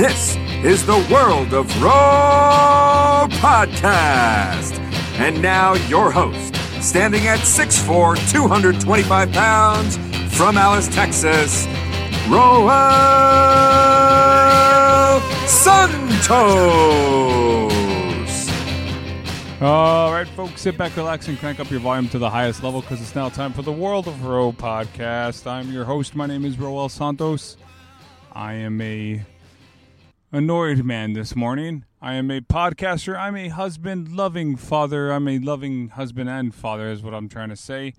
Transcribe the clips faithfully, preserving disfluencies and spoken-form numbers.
This is the World of Roe Podcast. And now your host, standing at six foot four, two hundred twenty-five pounds, from Alice, Texas, Roel Santos. All right, folks, sit back, relax, and crank up your volume to the highest level because it's now time for the World of Roe Podcast. I'm your host. My name is Roel Santos. I am a annoyed man this morning. I am a podcaster. I'm a husband-loving father. I'm a loving husband and father is what I'm trying to say.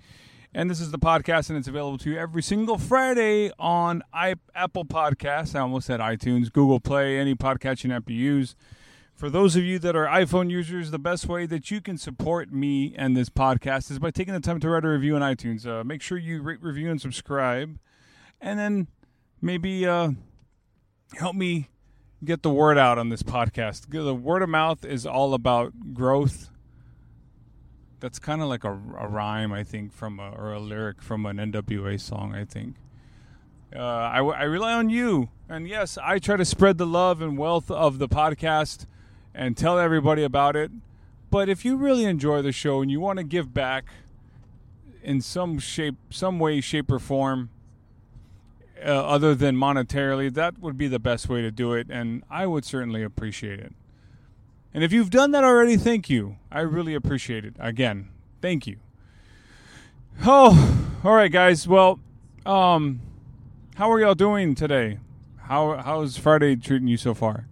And this is the podcast, and it's available to you every single Friday on I- Apple Podcasts. I almost said iTunes, Google Play, any podcasting app you use. For those of you that are iPhone users, the best way that you can support me and this podcast is by taking the time to write a review on iTunes. Uh, make sure you rate, review, and subscribe. And then maybe uh, help me get the word out on this podcast. The word of mouth is all about growth. That's kind of like a, a rhyme, I think, from a, or a lyric from an N W A song, I think. Uh, I, I rely on you. And yes, I try to spread the love and wealth of the podcast and tell everybody about it. But if you really enjoy the show and you want to give back in some shape, some way, shape, or form, Uh, other than monetarily, that would be the best way to do it, and I would certainly appreciate it. And if you've done that already, thank you. I really appreciate it. Again, thank you. Oh, all right, guys. Well, um, how are y'all doing today? How how's Friday treating you so far?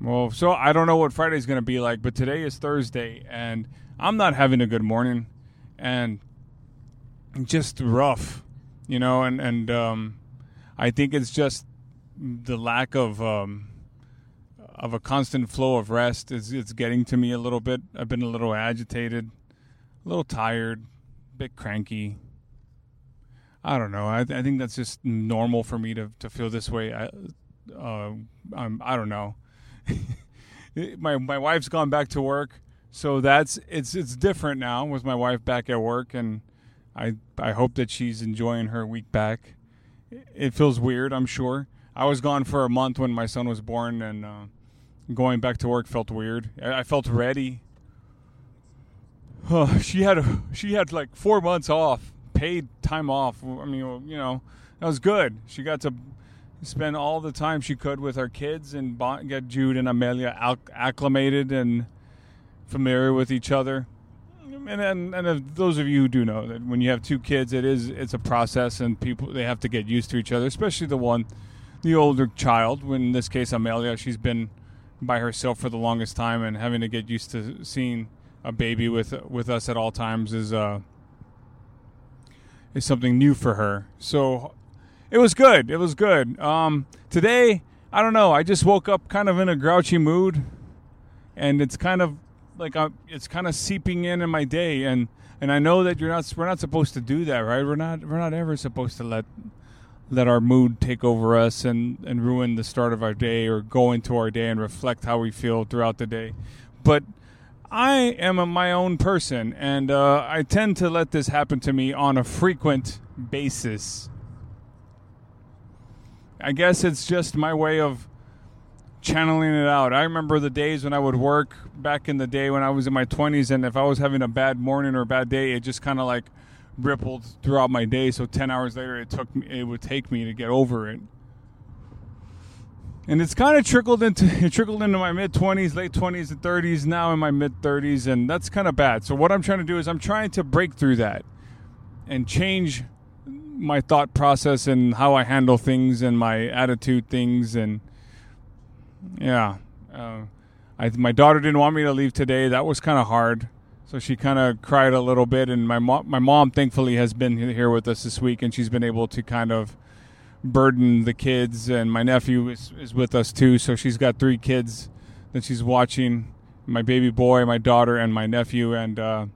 Well, so I don't know what Friday's going to be like, but today is Thursday, and I'm not having a good morning, and just rough, you know, and and um. I think it's just the lack of um, of a constant flow of rest is it's getting to me a little bit. I've been a little agitated, a little tired, a bit cranky. I don't know. I, th- I think that's just normal for me to, to feel this way. I uh, I'm, I don't know. my my wife's gone back to work, so that's it's it's different now with my wife back at work, and I I hope that she's enjoying her week back. It feels weird, I'm sure. I was gone for a month when my son was born, and uh, going back to work felt weird. I, I felt ready. Oh, she had a, she had like four months off, paid time off. I mean, you know, that was good. She got to spend all the time she could with our kids and bond, get Jude and Amelia acc- acclimated and familiar with each other. And and, and if those of you who do know that when you have two kids, it is it's a process, and people they have to get used to each other, especially the one, the older child. When in this case, Amelia, she's been by herself for the longest time, and having to get used to seeing a baby with with us at all times is uh is something new for her. So it was good. It was good. Um, today, I don't know. I just woke up kind of in a grouchy mood, and it's kind of. Like I'm, it's kind of seeping in in my day, and, and I know that you're not we're not supposed to do that, right? We're not we're not ever supposed to let let our mood take over us and, and ruin the start of our day or go into our day and reflect how we feel throughout the day. But I am a, my own person, and uh, I tend to let this happen to me on a frequent basis. I guess it's just my way of channeling it out. I remember the days when I would work back in the day when I was in my twenties, and if I was having a bad morning or a bad day, it just kind of like rippled throughout my day. So ten hours later, it took me, it would take me to get over it. And it's kind of trickled into it trickled into my mid twenties, late twenties and thirties, now in my mid thirties, and that's kind of bad. So what I'm trying to do is I'm trying to break through that and change my thought process and how I handle things and my attitude things. And Yeah, uh, I, my daughter didn't want me to leave today. That was kind of hard, so she kind of cried a little bit. And my mom, my mom, thankfully, has been here with us this week, and she's been able to kind of burden the kids. And my nephew is, is with us too, so she's got three kids that she's watching: my baby boy, my daughter, and my nephew. And uh,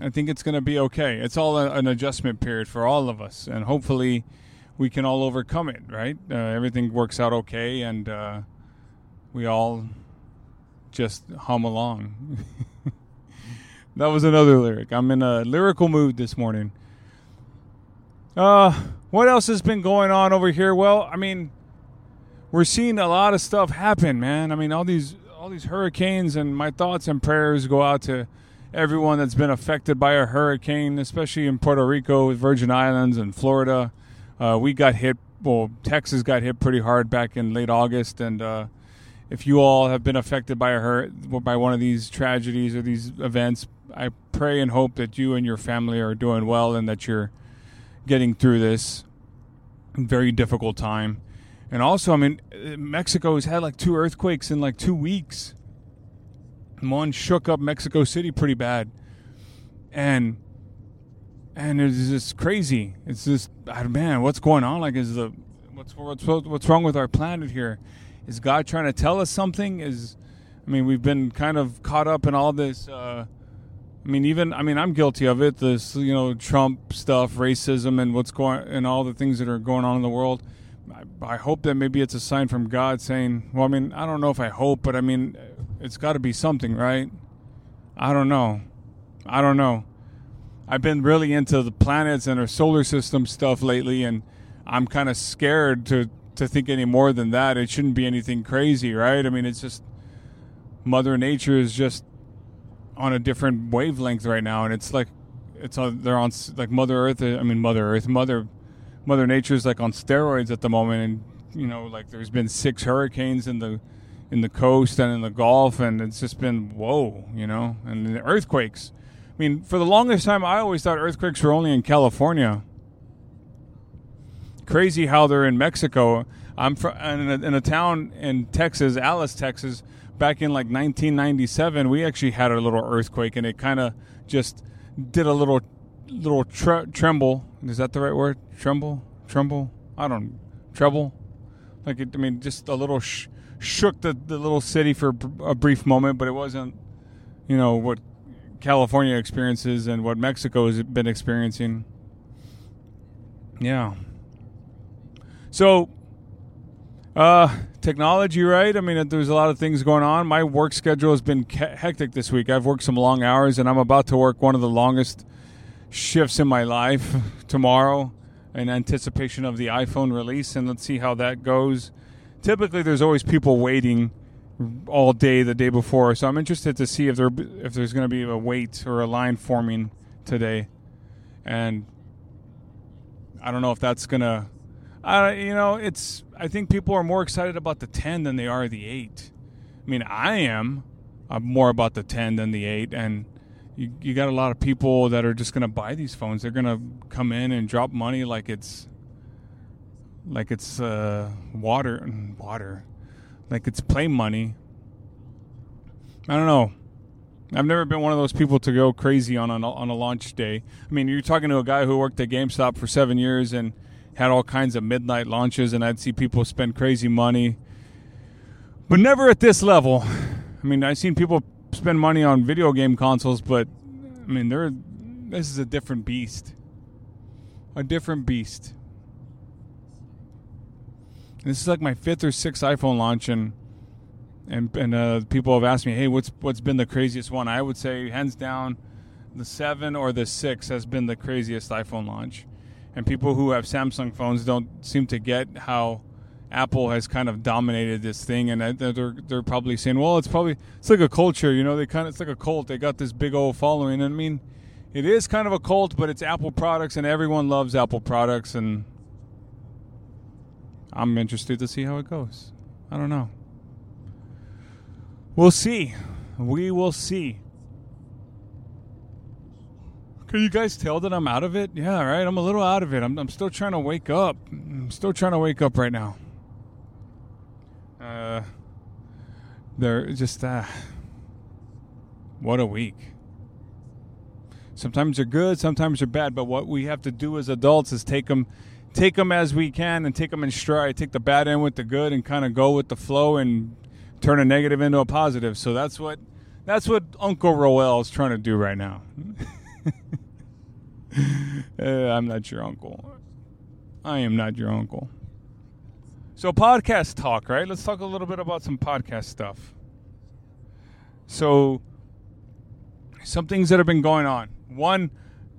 I think it's going to be okay. It's all a, an adjustment period for all of us, and hopefully we can all overcome it, right? Uh, everything works out okay, and uh, we all just hum along. That was another lyric. I'm in a lyrical mood this morning. Uh, what else has been going on over here? Well, I mean, we're seeing a lot of stuff happen, man. I mean, all these all these hurricanes, and my thoughts and prayers go out to everyone that's been affected by a hurricane, especially in Puerto Rico, Virgin Islands, and Florida. Uh, we got hit, well, Texas got hit pretty hard back in late August, and uh, if you all have been affected by a hur- by one of these tragedies or these events, I pray and hope that you and your family are doing well and that you're getting through this very difficult time. And also, I mean, Mexico has had like two earthquakes in like two weeks. One shook up Mexico City pretty bad. And and it's just crazy. It's just, man, what's going on? Like, is the what's what's what's wrong with our planet here? Is God trying to tell us something? Is I mean, we've been kind of caught up in all this. Uh, I mean, even I mean, I'm guilty of it. This, you know, Trump stuff, racism, and what's going and all the things that are going on in the world. I hope that maybe it's a sign from God saying, well, I mean, I don't know if I hope, but I mean, it's got to be something, right? I don't know. I don't know. I've been really into the planets and our solar system stuff lately, and I'm kind of scared to, to think any more than that. It shouldn't be anything crazy, right? I mean, it's just Mother Nature is just on a different wavelength right now, and it's like it's on, they're on like Mother Earth. I mean, Mother Earth, Mother. Mother Nature is like on steroids at the moment, and you know, like there's been six hurricanes in the in the coast and in the Gulf, and it's just been whoa, you know. And the earthquakes. I mean, for the longest time, I always thought earthquakes were only in California. Crazy how they're in Mexico. I'm from in a, in a town in Texas, Alice, Texas. Back in like nineteen ninety-seven, we actually had a little earthquake, and it kind of just did a little. little tre- tremble is that the right word tremble tremble I don't treble like it, I mean just a little sh- shook the, the little city for a brief moment, but it wasn't, you know, what California experiences and what Mexico has been experiencing. Yeah, so uh technology, right? I mean, there's a lot of things going on. My work schedule has been ca- hectic this week. I've worked some long hours, and I'm about to work one of the longest shifts in my life tomorrow in anticipation of the iPhone release, and let's see how that goes. Typically there's always people waiting all day the day before, so I'm interested to see if there if there's going to be a wait or a line forming today. And I don't know if that's gonna I you know it's I think people are more excited about the ten than they are the eight. I mean, I am I'm more about the ten than the eight, and You, you got a lot of people that are just going to buy these phones. They're going to come in and drop money like it's like it's uh, water, water, like it's play money. I don't know. I've never been one of those people to go crazy on an, on a launch day. I mean, you're talking to a guy who worked at GameStop for seven years and had all kinds of midnight launches, and I'd see people spend crazy money, but never at this level. I mean, I've seen people spend money on video game consoles, but I mean, they're this is a different beast. A different beast. This is like my fifth or sixth iPhone launch, and and and uh, people have asked me, "Hey, what's what's been the craziest one?" I would say, hands down, the seven or the six has been the craziest iPhone launch. And people who have Samsung phones don't seem to get how Apple has kind of dominated this thing, and they're they're probably saying, well, it's probably it's like a culture, you know. They kind of it's like a cult. They got this big old following, and I mean, it is kind of a cult, but it's Apple products, and everyone loves Apple products, and I'm interested to see how it goes. I don't know. We'll see. We will see. Can you guys tell that I'm out of it? Yeah, right. I'm a little out of it. I'm I'm still trying to wake up. I'm still trying to wake up right now. Uh, they're just, uh, what a week. Sometimes they're good, sometimes they're bad, but what we have to do as adults is take them, take them as we can and take them in stride, take the bad end with the good and kind of go with the flow and turn a negative into a positive. So that's what, that's what Uncle Roel is trying to do right now. uh, I'm not your uncle. I am not your uncle. So podcast talk, right? Let's talk a little bit about some podcast stuff. So some things that have been going on. One,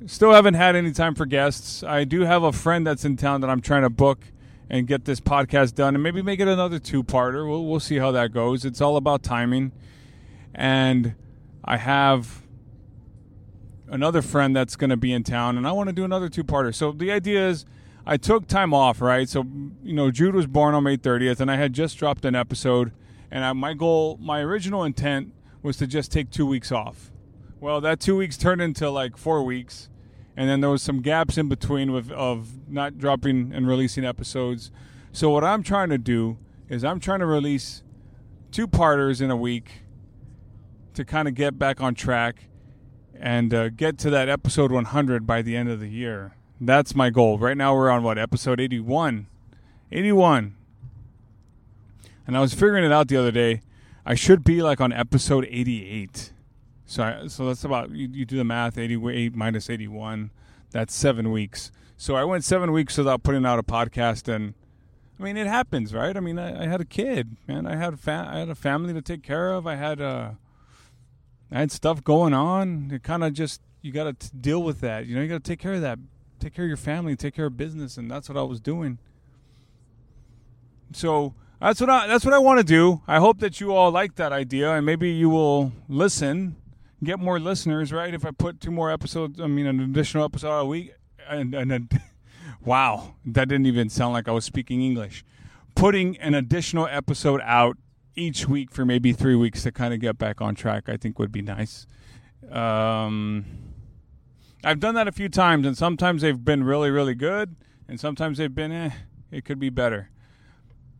still haven't had any time for guests. I do have a friend that's in town that I'm trying to book and get this podcast done and maybe make it another two-parter. We'll, we'll see how that goes. It's all about timing. And I have another friend that's going to be in town, and I want to do another two-parter. So the idea is I took time off, right? So, you know, Jude was born on May thirtieth, and I had just dropped an episode. And I, my goal, my original intent was to just take two weeks off. Well, that two weeks turned into like four weeks. And then there was some gaps in between with of not dropping and releasing episodes. So what I'm trying to do is I'm trying to release two-parters in a week to kind of get back on track and uh, get to that episode one hundred by the end of the year. That's my goal. Right now we're on, what, episode eighty-one? eighty-one. And I was figuring it out the other day. I should be like on episode eighty-eight. So I, so that's about, you, you do the math, eighty-eight minus eighty-one, that's seven weeks. So I went seven weeks without putting out a podcast, and, I mean, it happens, right? I mean, I, I had a kid, man. I had, fa- I had a family to take care of. I had uh, I had stuff going on. It kind of just, you got to deal with that. You know, you got to take care of that. Take care of your family, take care of business, and that's what I was doing. So that's what I, that's what I want to do. I hope that you all like that idea, and maybe you will listen. Get more listeners, right? If I put two more episodes, I mean, an additional episode a week. And, and, and wow, that didn't even sound like I was speaking English. Putting an additional episode out each week for maybe three weeks to kind of get back on track, I think would be nice. Um, I've done that a few times, and sometimes they've been really, really good, and sometimes they've been, eh, it could be better.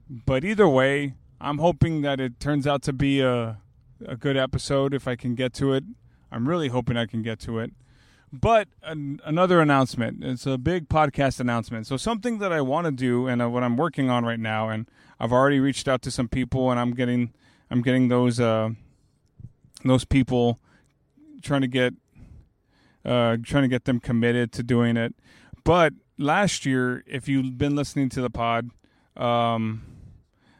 But either way, I'm hoping that it turns out to be a a good episode if I can get to it. I'm really hoping I can get to it. But an, another announcement. It's a big podcast announcement. So something that I want to do and uh, what I'm working on right now, and I've already reached out to some people, and I'm getting I'm getting those uh, those people trying to get uh, trying to get them committed to doing it. But last year, if you've been listening to the pod, um,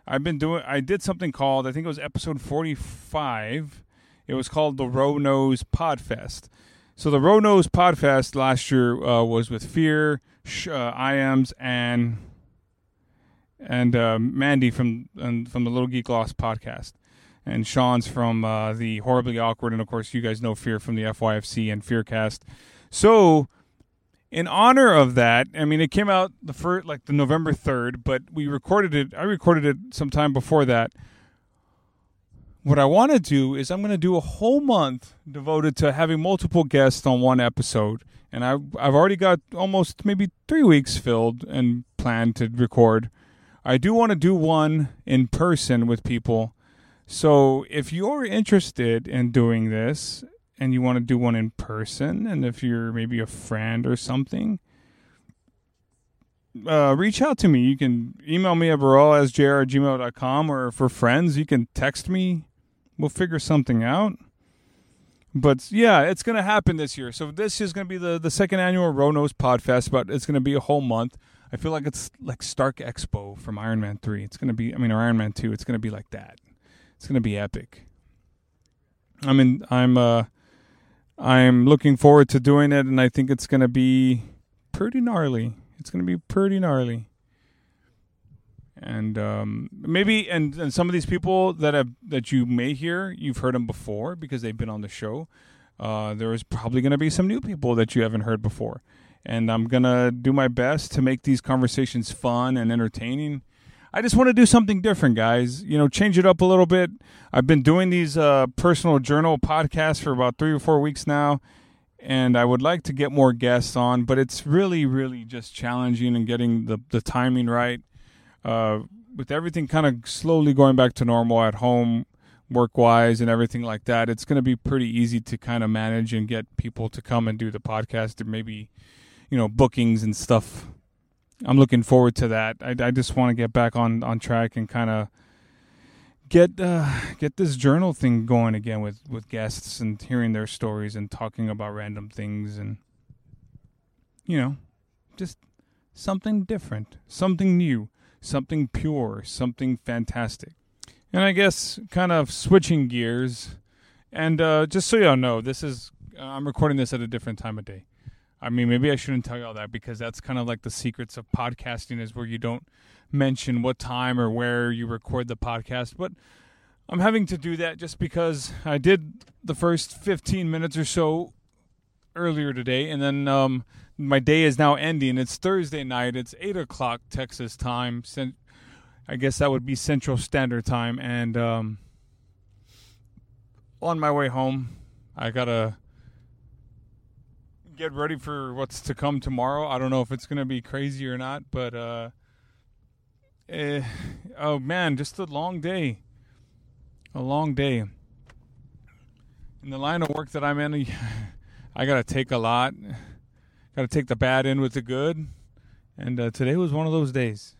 I've been doing, I did something called, I think it was episode forty-five. It was called the Roe Nose Podfest. So the Roe Nose Podfest last year uh, was with Fear, Sh- uh, I A M S, and and uh, Mandy from and from the Little Geek Lost podcast. And Sean's from uh, the Horribly Awkward. And of course, you guys know Fear from the F Y F C and Fearcast. So in honor of that, I mean, it came out the first, like the November third, but we recorded it. I recorded it sometime before that. What I want to do is I'm going to do a whole month devoted to having multiple guests on one episode. And I've, I've already got almost maybe three weeks filled and planned to record. I do want to do one in person with people. So if you're interested in doing this, and you want to do one in person, and if you're maybe a friend or something, uh, reach out to me. You can email me at roel s j r at gmail dot com, or for friends, you can text me. We'll figure something out. But yeah, it's going to happen this year. So this is going to be the, the second annual Roe Nose Podfest, but it's going to be a whole month. I feel like it's like Stark Expo from Iron Man three. It's going to be, I mean, or Iron Man two. It's going to be like that. It's going to be epic. I mean, I'm, uh, I'm looking forward to doing it, and I think it's going to be pretty gnarly. It's going to be pretty gnarly. And um, maybe, and, and some of these people that have, that you may hear, you've heard them before because they've been on the show. Uh, there is probably going to be some new people that you haven't heard before. And I'm going to do my best to make these conversations fun and entertaining. I just want to do something different, guys. You know, change it up a little bit. I've been doing these uh, personal journal podcasts for about three or four weeks now, and I would like to get more guests on, but it's really, really just challenging and getting the, the timing right. Uh, with everything kind of slowly going back to normal at home, work-wise and everything like that, it's going to be pretty easy to kind of manage and get people to come and do the podcast, or maybe, you know, bookings and stuff. I'm looking forward to that. I, I just want to get back on, on track and kind of get uh, get this journal thing going again with, with guests and hearing their stories and talking about random things and, you know, just something different, something new, something pure, something fantastic. And I guess kind of switching gears. And uh, just so y'all know, this is uh, I'm recording this at a different time of day. I mean, maybe I shouldn't tell you all that, because that's kind of like the secrets of podcasting, is where you don't mention what time or where you record the podcast. But I'm having to do that just because I did the first fifteen minutes or so earlier today. And then um, my day is now ending. It's Thursday night. It's eight o'clock Texas time. I guess that would be Central Standard Time. And um, on my way home, I got to get ready for what's to come tomorrow. I don't know if it's going to be crazy or not, but uh, eh, oh man, just a long day. A long day. In the line of work that I'm in, I got to take a lot. Got to take the bad in with the good. And uh, today was one of those days.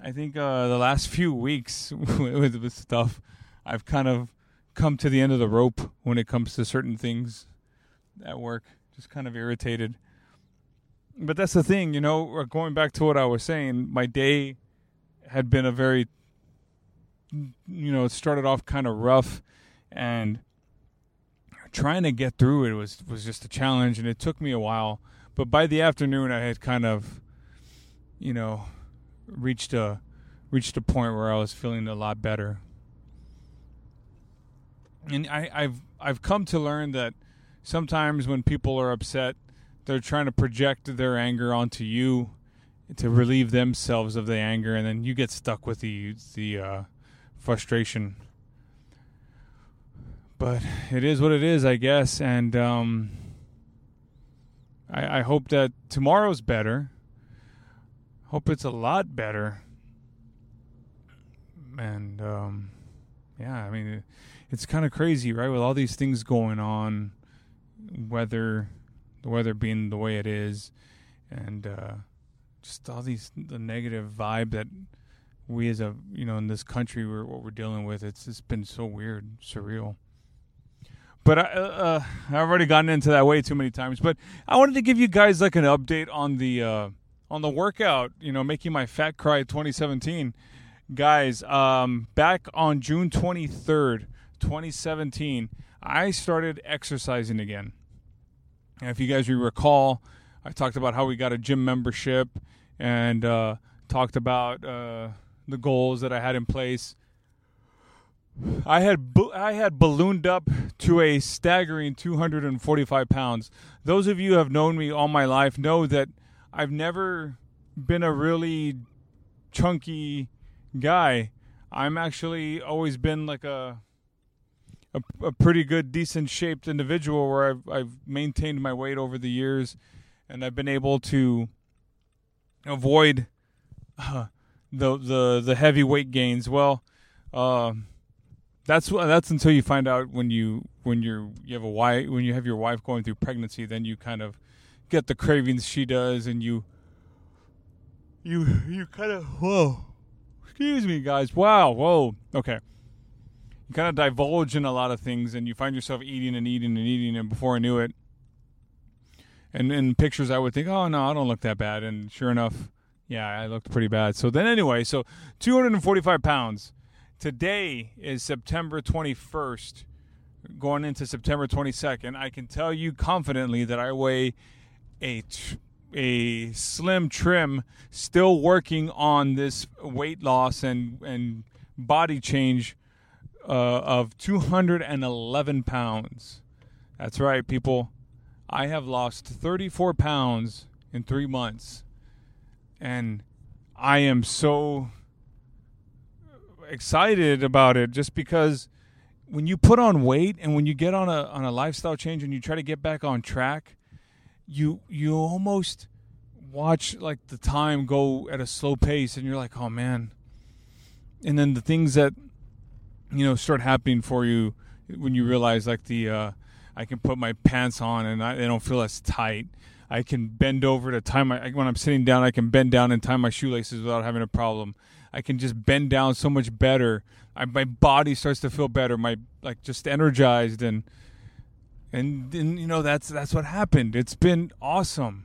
I think uh, the last few weeks with, with stuff, I've kind of come to the end of the rope when it comes to certain things at work. Just kind of irritated. But that's the thing, you know, going back to what I was saying, my day had been a very, you know, it started off kind of rough, and trying to get through it was, was just a challenge, and it took me a while. But by the afternoon, I had kind of, you know, reached a, reached a point where I was feeling a lot better. And I, I've, I've come to learn that sometimes when people are upset, they're trying to project their anger onto you to relieve themselves of the anger, and then you get stuck with the the uh, frustration. But it is what it is, I guess, and um, I, I hope that tomorrow's better. Hope it's a lot better. And, um, yeah, I mean, it, it's kind of crazy, right, with all these things going on. Weather, the weather being the way it is, and uh, just all these the negative vibe that we as a you know in this country we're what we're dealing with. It's it's been so weird, surreal. But I, uh, I've already gotten into that way too many times. But I wanted to give you guys like an update on the uh, on the workout. You know, making my fat cry twenty seventeen, guys. Um, back on June twenty-third, twenty seventeen. I started exercising again. And if you guys recall, I talked about how we got a gym membership and uh, talked about uh, the goals that I had in place. I had bo- I had ballooned up to a staggering two hundred forty-five pounds. Those of you who have known me all my life know that I've never been a really chunky guy. I'm actually always been like a... A, a pretty good, decent-shaped individual where I've, I've maintained my weight over the years, and I've been able to avoid uh, the the the heavy weight gains. Well, uh, that's that's until you find out when you when you're you have a wife when you have your wife going through pregnancy, then you kind of get the cravings she does, and you you you kind of whoa, excuse me, guys, wow, whoa, okay. You kind of divulge in a lot of things, and you find yourself eating and eating and eating, and before I knew it, and in pictures I would think, oh, no, I don't look that bad, and sure enough, yeah, I looked pretty bad. So then anyway, so two hundred forty-five pounds. Today is September twenty-first, going into September twenty-second. I can tell you confidently that I weigh a, t- a slim trim, still working on this weight loss and, and body change Uh, of two hundred eleven pounds. That's right, people. I have lost thirty-four pounds in three months. And I am so excited about it, just because when you put on weight and when you get on a on a lifestyle change and you try to get back on track, you you almost watch like the time go at a slow pace, and you're like, oh man. And then the things that you know, start happening for you when you realize, like, the, uh, I can put my pants on and I, they don't feel as tight. I can bend over to tie my, when I'm sitting down, I can bend down and tie my shoelaces without having a problem. I can just bend down so much better. I, my body starts to feel better. My, like, just energized and, and, and, you know, that's, that's what happened. It's been awesome.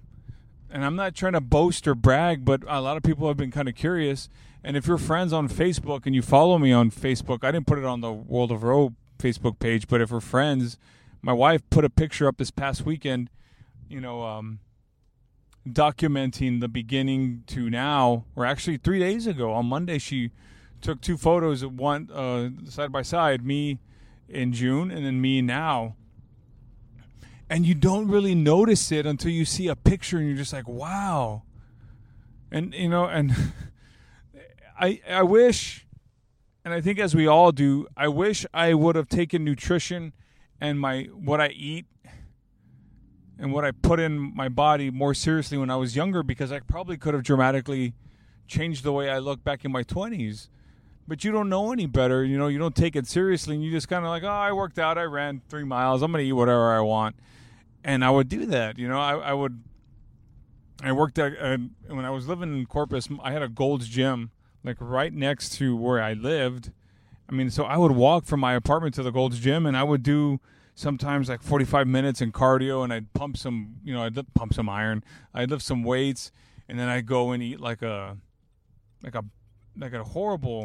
And I'm not trying to boast or brag, but a lot of people have been kind of curious. And if you're friends on Facebook and you follow me on Facebook, I didn't put it on the World of Roe Facebook page, but if we're friends, my wife put a picture up this past weekend, you know, um, documenting the beginning to now, or actually three days ago on Monday, she took two photos of one uh, side by side, me in June and then me now. And you don't really notice it until you see a picture and you're just like, wow. And, you know, and I I wish, and I think as we all do, I wish I would have taken nutrition and my what I eat and what I put in my body more seriously when I was younger, because I probably could have dramatically changed the way I look back in my twenties. But you don't know any better. You know, you don't take it seriously, and you just kind of like, oh, I worked out, I ran three miles, I'm going to eat whatever I want. And I would do that. You know, I, I would, I worked at, uh, when I was living in Corpus, I had a Gold's Gym, like right next to where I lived. I mean, so I would walk from my apartment to the Gold's Gym, and I would do sometimes like forty-five minutes in cardio, and I'd pump some, you know, I'd pump some iron, I'd lift some weights, and then I'd go and eat like a, like a, like a horrible...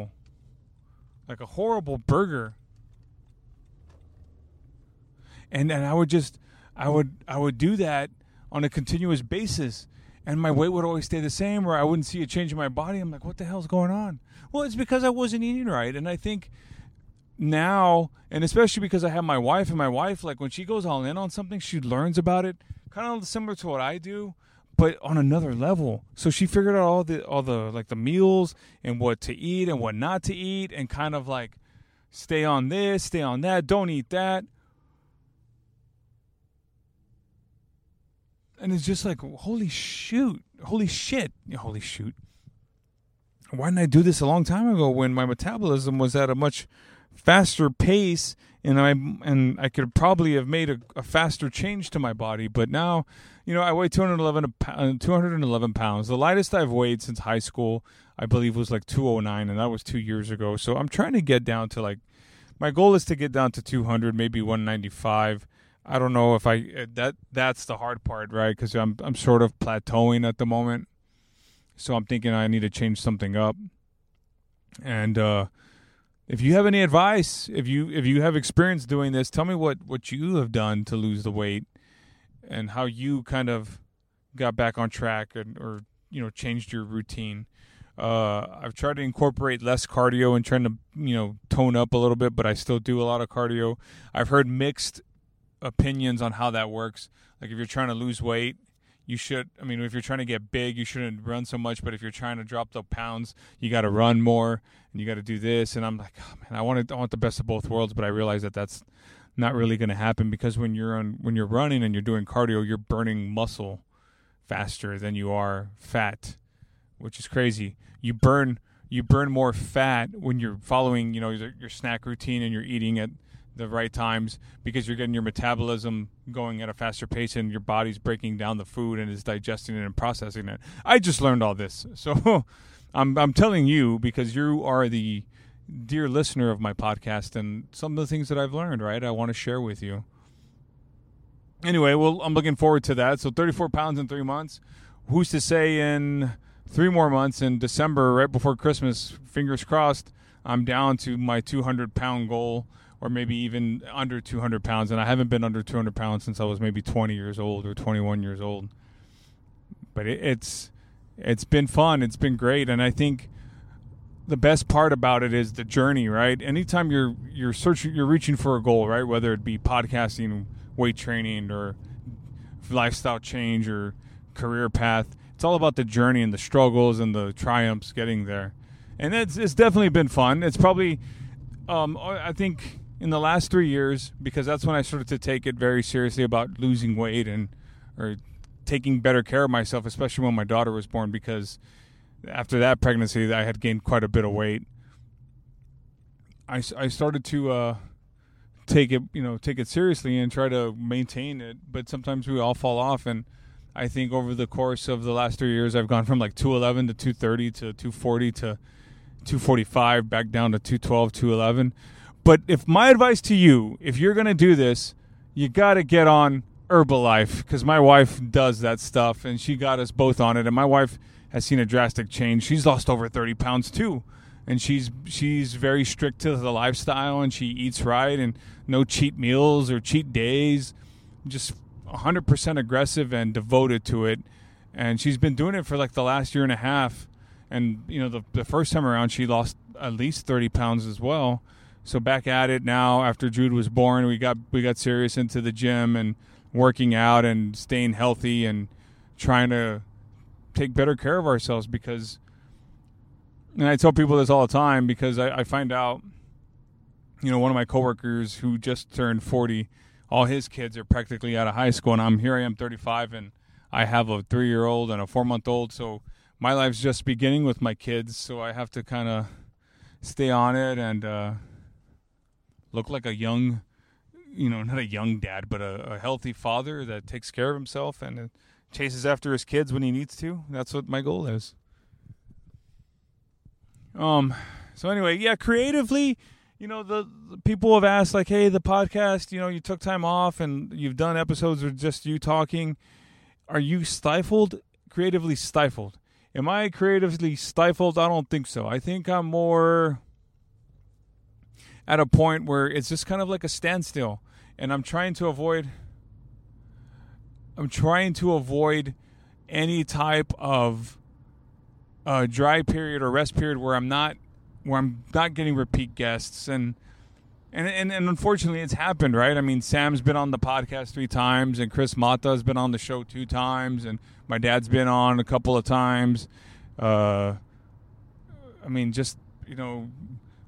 like a horrible burger. And and I would just, I would, I would do that on a continuous basis. And my weight would always stay the same, or I wouldn't see a change in my body. I'm like, what the hell's going on? Well, it's because I wasn't eating right. And I think now, and especially because I have my wife, and my wife, like when she goes all in on something, she learns about it. Kind of similar to what I do, but on another level. So she figured out all the all the like the meals and what to eat and what not to eat, and kind of like stay on this, stay on that, don't eat that. And it's just like, holy shoot, holy shit, holy shoot. Why didn't I do this a long time ago when my metabolism was at a much faster pace, and I and I could probably have made a, a faster change to my body? But now, you know, I weigh two hundred eleven pounds. The lightest I've weighed since high school, I believe, was like two oh nine, and that was two years ago. So I'm trying to get down to, like, my goal is to get down to two hundred, maybe one ninety-five. I don't know if I that that's the hard part, right? Because I'm I'm sort of plateauing at the moment. So I'm thinking I need to change something up. And uh, if you have any advice, if you if you have experience doing this, tell me what what you have done to lose the weight, and how you kind of got back on track, and, or, you know, changed your routine. Uh, I've tried to incorporate less cardio and trying to, you know, tone up a little bit, but I still do a lot of cardio. I've heard mixed opinions on how that works. Like, if you're trying to lose weight, you should, I mean, if you're trying to get big, you shouldn't run so much, but if you're trying to drop the pounds, you got to run more, and you got to do this. And I'm like, oh, man, I want, I want the best of both worlds, but I realize that that's not really going to happen, because when you're on when you're running and you're doing cardio, you're burning muscle faster than you are fat, which is crazy. You burn you burn more fat when you're following, you know, your, your snack routine, and you're eating at the right times, because you're getting your metabolism going at a faster pace, and your body's breaking down the food and is digesting it and processing it. I just learned all this, so I'm I'm telling you, because you are the dear listener of my podcast, and some of the things that I've learned, right, I want to share with you. Anyway, well, I'm looking forward to that. So thirty-four pounds in three months. Who's to say in three more months, in December, right before Christmas, fingers crossed, I'm down to my two hundred pound goal, or maybe even under two hundred pounds. And I haven't been under two hundred pounds since I was maybe twenty years old or twenty-one years old. But it, it's it's been fun. It's been great. And I think the best part about it is the journey, right? Anytime you're you're searching, you're reaching for a goal, right? Whether it be podcasting, weight training, or lifestyle change, or career path, it's all about the journey and the struggles and the triumphs getting there. And it's it's definitely been fun. It's probably, um, I think, in the last three years, because that's when I started to take it very seriously about losing weight and or taking better care of myself, especially when my daughter was born, because after that pregnancy, I had gained quite a bit of weight. I, I started to uh, take it, you know, take it seriously and try to maintain it. But sometimes we all fall off. And I think over the course of the last three years, I've gone from like two eleven to two thirty to two forty to two forty-five, back down to two twelve, two eleven. But if my advice to you, if you're going to do this, you got to get on Herbalife, because my wife does that stuff, and she got us both on it. And my wife has seen a drastic change. She's lost over thirty pounds too, and she's she's very strict to the lifestyle, and she eats right, and no cheat meals or cheat days, just one hundred percent aggressive and devoted to it. And she's been doing it for like the last year and a half. And, you know, the, the first time around, she lost at least thirty pounds as well. So back at it now after Jude was born, we got we got serious into the gym and working out and staying healthy and trying to take better care of ourselves because, and I tell people this all the time because I, I find out, you know, one of my coworkers who just turned forty, all his kids are practically out of high school, and I'm here I am thirty-five, and I have a three-year-old and a four-month-old, so my life's just beginning with my kids, so I have to kind of stay on it and uh, look like a young, you know, not a young dad, but a, a healthy father that takes care of himself and chases after his kids when he needs to. That's what my goal is. Um. So anyway, yeah, creatively, you know, the, the people have asked, like, hey, the podcast, you know, you took time off and you've done episodes with just you talking. Are you stifled? Creatively stifled. Am I creatively stifled? I don't think so. I think I'm more at a point where it's just kind of like a standstill. And I'm trying to avoid... I'm trying to avoid any type of uh, dry period or rest period where I'm not... where I'm not getting repeat guests. And, and and and unfortunately it's happened, right? I mean, Sam's been on the podcast three times and Chris Mata's been on the show two times and my dad's been on a couple of times. Uh, I mean, just, you know,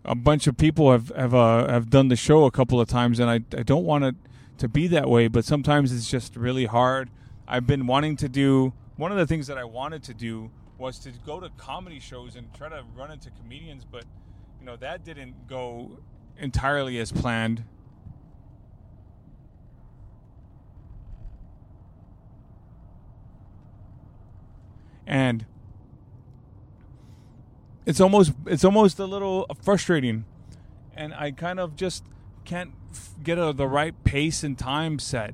a bunch of people have, have, uh, have done the show a couple of times and I, I don't want it to be that way, but sometimes it's just really hard. I've been wanting to do, one of the things that I wanted to do was to go to comedy shows and try to run into comedians, but, you know, that didn't go entirely as planned. And it's almost it's almost a little frustrating. And I kind of just can't get a, the right pace and time set.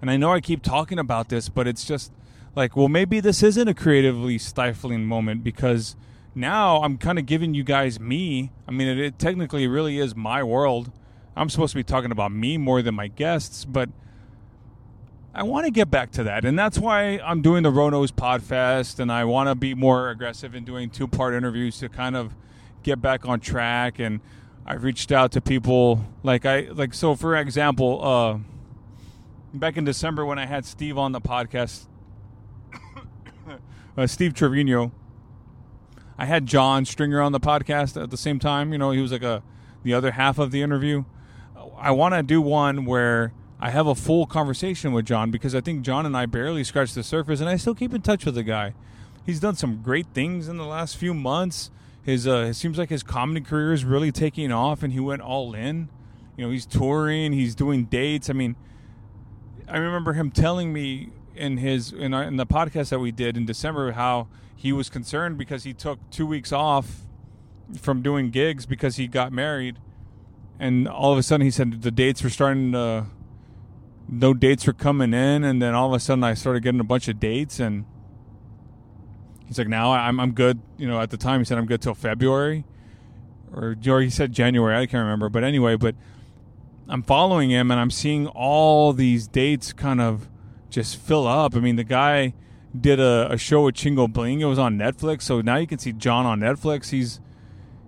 And I know I keep talking about this, but it's just like, well, maybe this isn't a creatively stifling moment because now I'm kind of giving you guys me. I mean, it, it technically really is my world. I'm supposed to be talking about me more than my guests, but I want to get back to that. And that's why I'm doing the Rono's Podfest, and I want to be more aggressive in doing two-part interviews to kind of get back on track. And I've reached out to people like I like. So, for example, uh, back in December when I had Steve on the podcast, Uh, Steve Trevino. I had John Stringer on the podcast at the same time. You know, he was like a the other half of the interview. I want to do one where I have a full conversation with John because I think John and I barely scratched the surface, and I still keep in touch with the guy. He's done some great things in the last few months. His uh, it seems like his comedy career is really taking off, and he went all in. You know, he's touring, he's doing dates. I mean, I remember him telling me in his in, our, in the podcast that we did in December how he was concerned because he took two weeks off from doing gigs because he got married, and all of a sudden he said the dates were starting to no dates were coming in, and then all of a sudden I started getting a bunch of dates, and he's like, now I'm I'm good, you know. At the time he said I'm good till February or, or he said January, I can't remember, but anyway, but I'm following him and I'm seeing all these dates kind of just fill up. I mean, the guy did a, a show with Chingo Bling. It was on Netflix, so now you can see John on Netflix. He's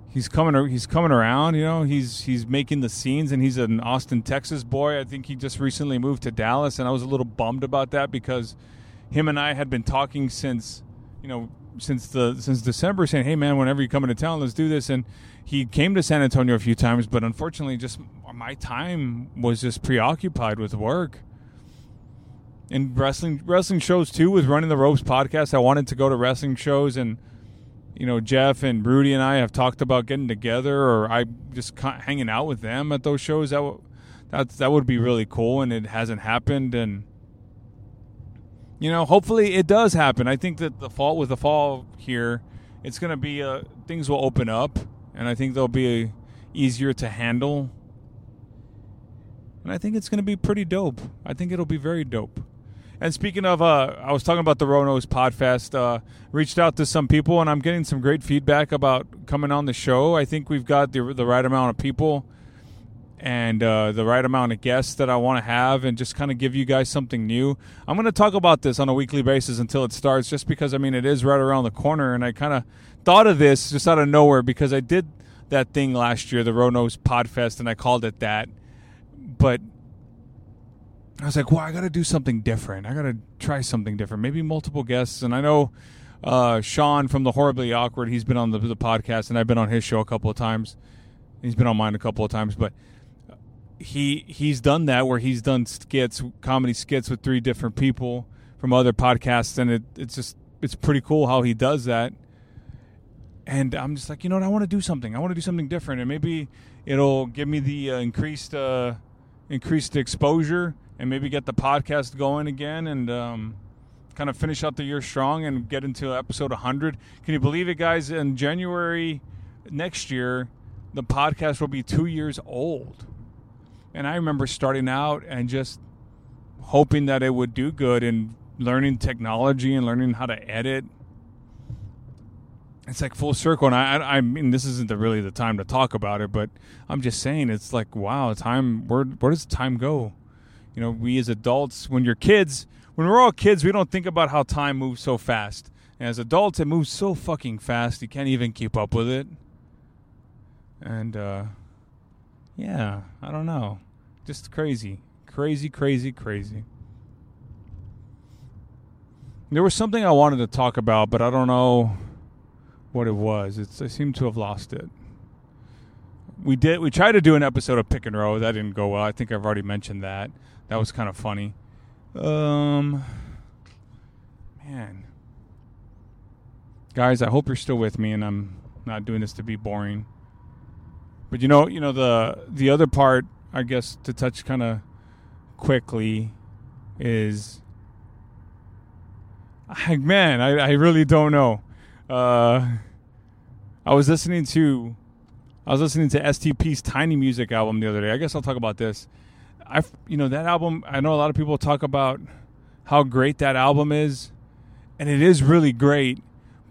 he's coming he's coming around, you know. He's he's making the scenes, and he's an Austin, Texas boy. I think he just recently moved to Dallas, and I was a little bummed about that because him and I had been talking since, you know, since the since December, saying, "Hey, man, whenever you come into town, let's do this." And he came to San Antonio a few times, but unfortunately, just my time was just preoccupied with work. And wrestling wrestling shows, too, with Running the Ropes podcast. I wanted to go to wrestling shows, and, you know, Jeff and Rudy and I have talked about getting together, or I just hanging out with them at those shows. That, w- that, that would be really cool, and it hasn't happened. And, you know, hopefully it does happen. I think that the fall with the fall here, it's going to be uh, – things will open up, and I think they'll be a, easier to handle. And I think it's going to be pretty dope. I think it'll be very dope. And speaking of, uh, I was talking about the Rono's Podfest, uh, reached out to some people, and I'm getting some great feedback about coming on the show. I think we've got the, the right amount of people. and uh, the right amount of guests that I want to have, and just kind of give you guys something new. I'm going to talk about this on a weekly basis until it starts, just because, I mean, it is right around the corner, and I kind of thought of this just out of nowhere because I did that thing last year, the Ronos Podfest, and I called it that. But I was like, well, I got to do something different. I got to try something different, maybe multiple guests. And I know uh, Sean from the Horribly Awkward, he's been on the, the podcast, and I've been on his show a couple of times. He's been on mine a couple of times, but he he's done that where he's done skits, comedy skits with three different people from other podcasts, and it, it's just it's pretty cool how he does that. And I'm just like, you know what? I want to do something. I want to do something different, and maybe it'll give me the uh, increased uh, increased exposure, and maybe get the podcast going again, and um, kind of finish out the year strong and get into episode one hundred. Can you believe it, guys? In January next year, the podcast will be two years old. And I remember starting out and just hoping that it would do good, and learning technology and learning how to edit. It's like full circle. And I, I, I mean, this isn't the, really the time to talk about it, but I'm just saying, it's like, wow, time. Where, where does time go? You know, we as adults, when you're kids, when we're all kids, we don't think about how time moves so fast. And as adults, it moves so fucking fast, you can't even keep up with it. And, uh... yeah, I don't know. Just crazy. Crazy, crazy, crazy. There was something I wanted to talk about, but I don't know what it was. It's I seem to have lost it. We did. We tried to do an episode of Pick and Row. That didn't go well. I think I've already mentioned that. That was kind of funny. Um, man. Guys, I hope you're still with me, and I'm not doing this to be boring. But you know, you know the the other part, I guess, to touch kind of quickly is, I, man, I, I really don't know. Uh, I was listening to, I was listening to S T P's Tiny Music album the other day. I guess I'll talk about this. I, you know, that album. I know a lot of people talk about how great that album is, and it is really great.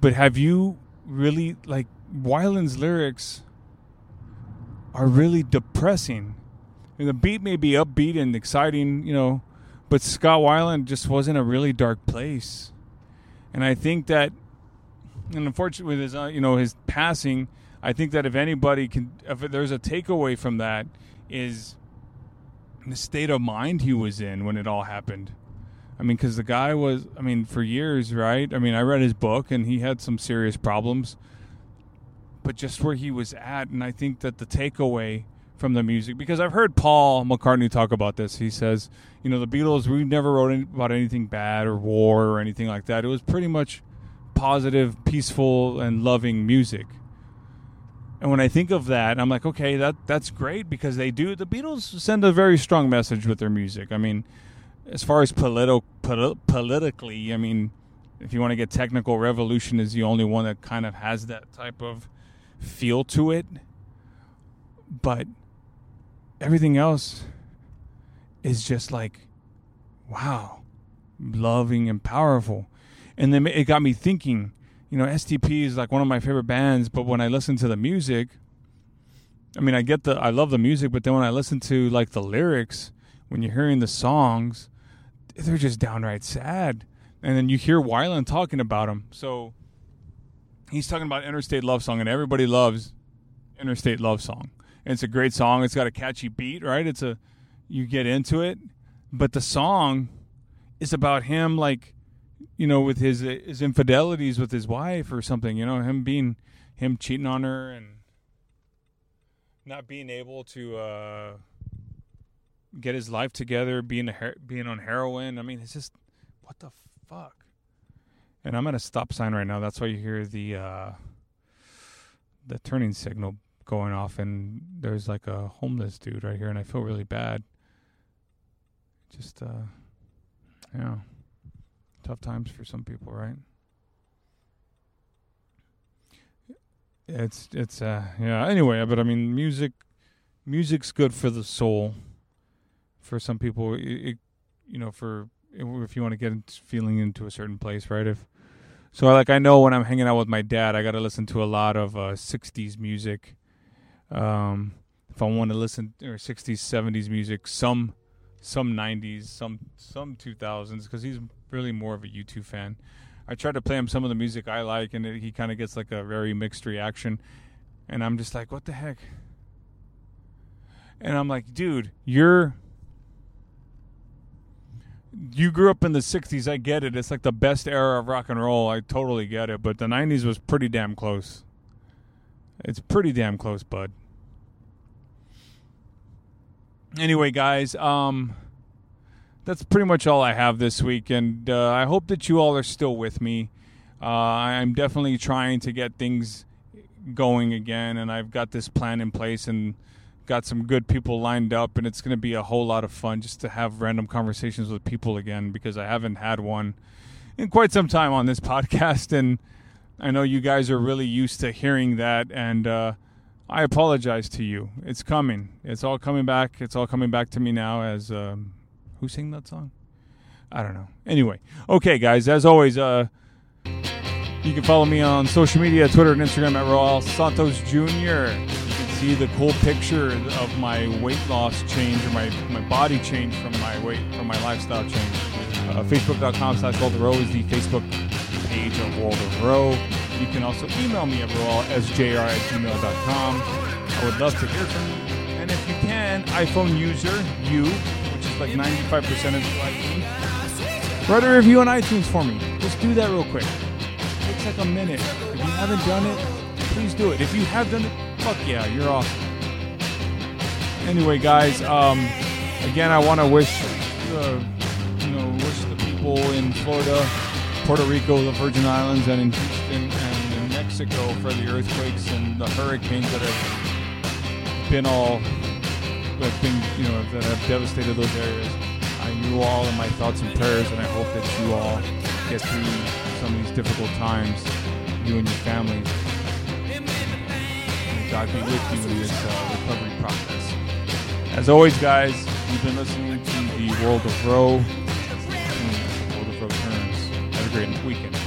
But have you really like Weiland's lyrics? Are really depressing. And the beat may be upbeat and exciting, you know, but Scott Weiland just was in a really dark place. And I think that, and unfortunately with his, uh, you know, his passing, I think that if anybody can, if there's a takeaway from that, is the state of mind he was in when it all happened. I mean, because the guy was, I mean, for years, right? I mean, I read his book, and he had some serious problems. But just where he was at, and I think that the takeaway from the music, because I've heard Paul McCartney talk about this. He says, you know, the Beatles, we never wrote any, about anything bad or war or anything like that. It was pretty much positive, peaceful, and loving music. And when I think of that, I'm like, okay, that that's great, because they do. The Beatles send a very strong message with their music. I mean, as far as politi- pol- politically, I mean, if you want to get technical, Revolution is the only one that kind of has that type of feel to it, but everything else is just like, wow, loving and powerful. And then it got me thinking, you know, S T P is like one of my favorite bands, but when I listen to the music, I mean, I get the, I love the music, but then when I listen to like the lyrics, when you're hearing the songs, they're just downright sad. And then you hear Weiland talking about them. So he's talking about Interstate Love Song, and everybody loves Interstate Love Song. And it's a great song. It's got a catchy beat, right? It's a, you get into it, but the song is about him, like, you know, with his his infidelities with his wife or something. You know, him being him cheating on her and not being able to uh, get his life together, being a her- being on heroin. I mean, it's just, what the fuck. And I'm at a stop sign right now. That's why you hear the uh, the turning signal going off. And there's like a homeless dude right here, and I feel really bad. Just, uh, yeah, tough times for some people, right? It's it's uh, yeah. Anyway, but I mean, music, music's good for the soul. For some people, it, it you know, for. If you want to get feeling into a certain place, right? If so, like I know when I'm hanging out with my dad, I got to listen to a lot of uh, sixties music. Um, if I want to listen to sixties, seventies music, some some nineties, some some two thousands, because he's really more of a U two fan. I try to play him some of the music I like, and it, he kind of gets like a very mixed reaction. And I'm just like, what the heck? And I'm like, dude, you're... You grew up in the sixties. I get it. It's like the best era of rock and roll. I totally get it. But the nineties was pretty damn close. It's pretty damn close, bud. Anyway, guys, um, that's pretty much all I have this week. And uh, I hope that you all are still with me. Uh, I'm definitely trying to get things going again. And I've got this plan in place and got some good people lined up, and it's going to be a whole lot of fun just to have random conversations with people again, because I haven't had one in quite some time on this podcast, and I know you guys are really used to hearing that, and uh, I apologize to you. It's coming. It's all coming back. It's all coming back to me now as... Um, who sang that song? I don't know. Anyway. Okay, guys. As always, uh, you can follow me on social media, Twitter and Instagram at Roel Santos Junior See the cool picture of my weight loss change, or my, my body change from my weight, from my lifestyle change. Uh, Facebook.com slash Roel the Roe is the Facebook page of Roel the Roe. You can also email me at Roel, sjr at gmail.com. I would love to hear from you. And if you can, iPhone user, you, which is like ninety-five percent of you like me, write a review on iTunes for me. Just do that real quick. It takes like a minute. If you haven't done it, please do it. If you have done it, fuck yeah, you're awesome. Anyway, guys, um, again, I want to wish, uh, you know, wish the people in Florida, Puerto Rico, the Virgin Islands, and in Houston and in Mexico for the earthquakes and the hurricanes that have been all, that have been, you know, that have devastated those areas. I knew all in my thoughts and prayers, and I hope that you all get through some of these difficult times, you and your families. God be with you in this uh, recovery process. As always, guys, you've been listening to the World of Roe. World of Roe Turns. Have a great weekend.